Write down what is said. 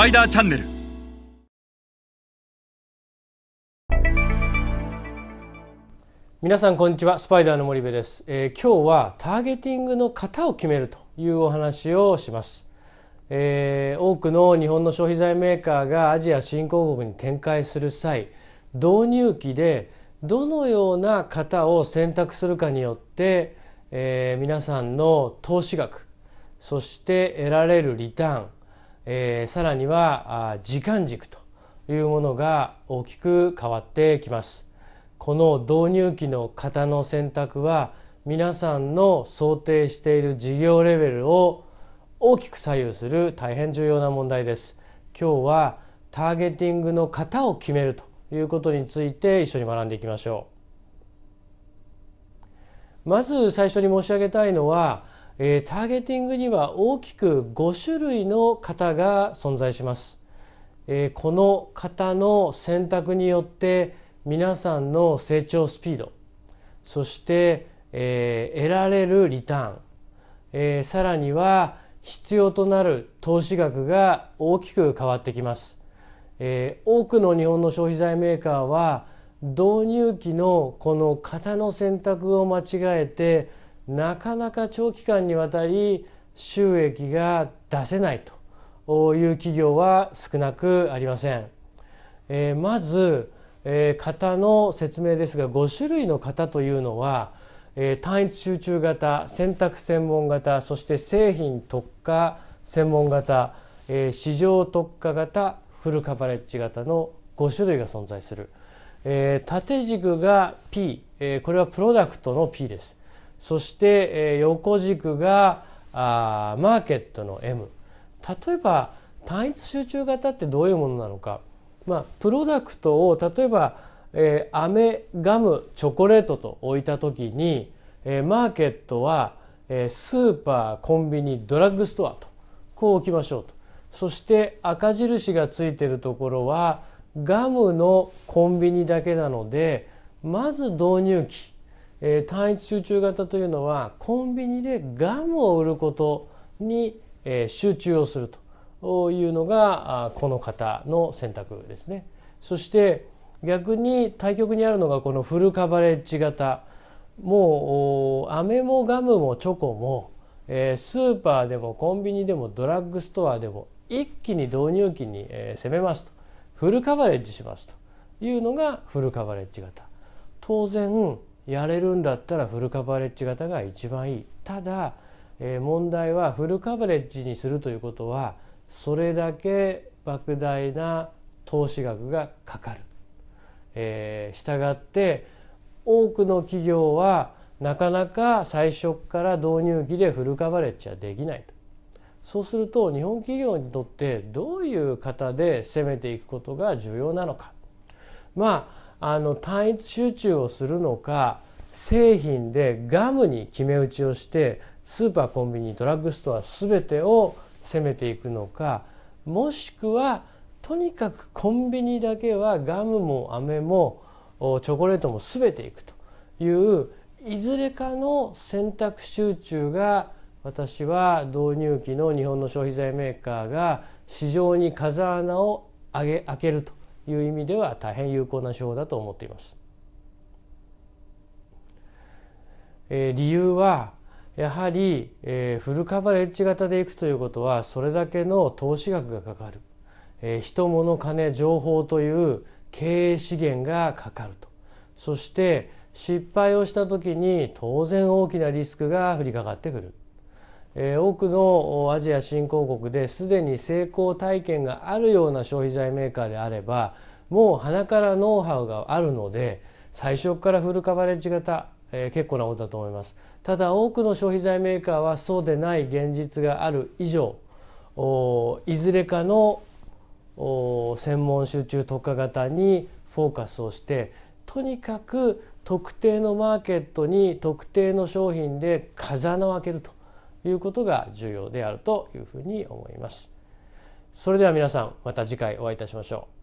バイダーチャンネル。皆さんこんにちは、スパイダーの森部です。今日はターゲティングの型を決めるというお話をします。多くの日本の消費財メーカーがアジア新興国に展開する際、導入期でどのような型を選択するかによって、皆さんの投資額、そして得られるリターン、さらには時間軸というものが大きく変わってきます。この導入期の型の選択は、皆さんの想定している事業レベルを大きく左右する大変重要な問題です。今日はターゲティングの型を決めるということについて一緒に学んでいきましょう。まず最初に申し上げたいのは、ターゲティングには大きく5種類の型が存在します。この型の選択によって、皆さんの成長スピード、そして得られるリターン、さらには必要となる投資額が大きく変わってきます。多くの日本の消費財メーカーは、導入期のこの型の選択を間違えて、なかなか長期間にわたり収益が出せないという企業は少なくありません。まず、型の説明ですが、5種類の型というのは、単一集中型、選択専門型、そして製品特化専門型、市場特化型、フルカバレッジ型の5種類が存在する。縦軸が P、これはプロダクトの P です。そして横軸がマーケットの M。 例えば単一集中型ってどういうものなのか、プロダクトを例えば飴、ガム、チョコレートと置いた時に、マーケットはスーパー、コンビニ、ドラッグストアとこう置きましょうと。そして赤印がついているところはガムのコンビニだけなので、まず導入期、単一集中型というのはコンビニでガムを売ることに集中をするというのがこの型の選択ですね。そして逆に対極にあるのがこのフルカバレッジ型。もう飴もガムもチョコもスーパーでもコンビニでもドラッグストアでも一気に導入期に攻めますと、フルカバレッジしますというのがフルカバレッジ型。当然やれるんだったらフルカバレッジ型が一番いい。ただ問題は、フルカバレッジにするということはそれだけ莫大な投資額がかかる。したがって多くの企業はなかなか最初から導入期でフルカバレッジはできないと。そうすると日本企業にとってどういう型で攻めていくことが重要なのか、単一集中をするのか、製品でガムに決め打ちをしてスーパー、コンビニ、ドラッグストア全てを攻めていくのか、もしくはとにかくコンビニだけはガムも飴もチョコレートも全ていくといういずれかの選択集中が、私は導入期の日本の消費財メーカーが市場に風穴を開けるという意味では大変有効な手法だと思っています。理由はやはり、フルカバレッジ型でいくということはそれだけの投資額がかかる。人物金情報という経営資源がかかると。そして失敗をした時に当然大きなリスクが降りかかってくる。多くのアジア新興国ですでに成功体験があるような消費財メーカーであれば、もう鼻からノウハウがあるので最初からフルカバレッジ型、結構なことだと思います。ただ多くの消費財メーカーはそうでない現実がある以上、いずれかの専門集中特化型にフォーカスをして、とにかく特定のマーケットに特定の商品で風穴を開けるということが重要であるというふうに思います。それでは皆さん、また次回お会いいたしましょう。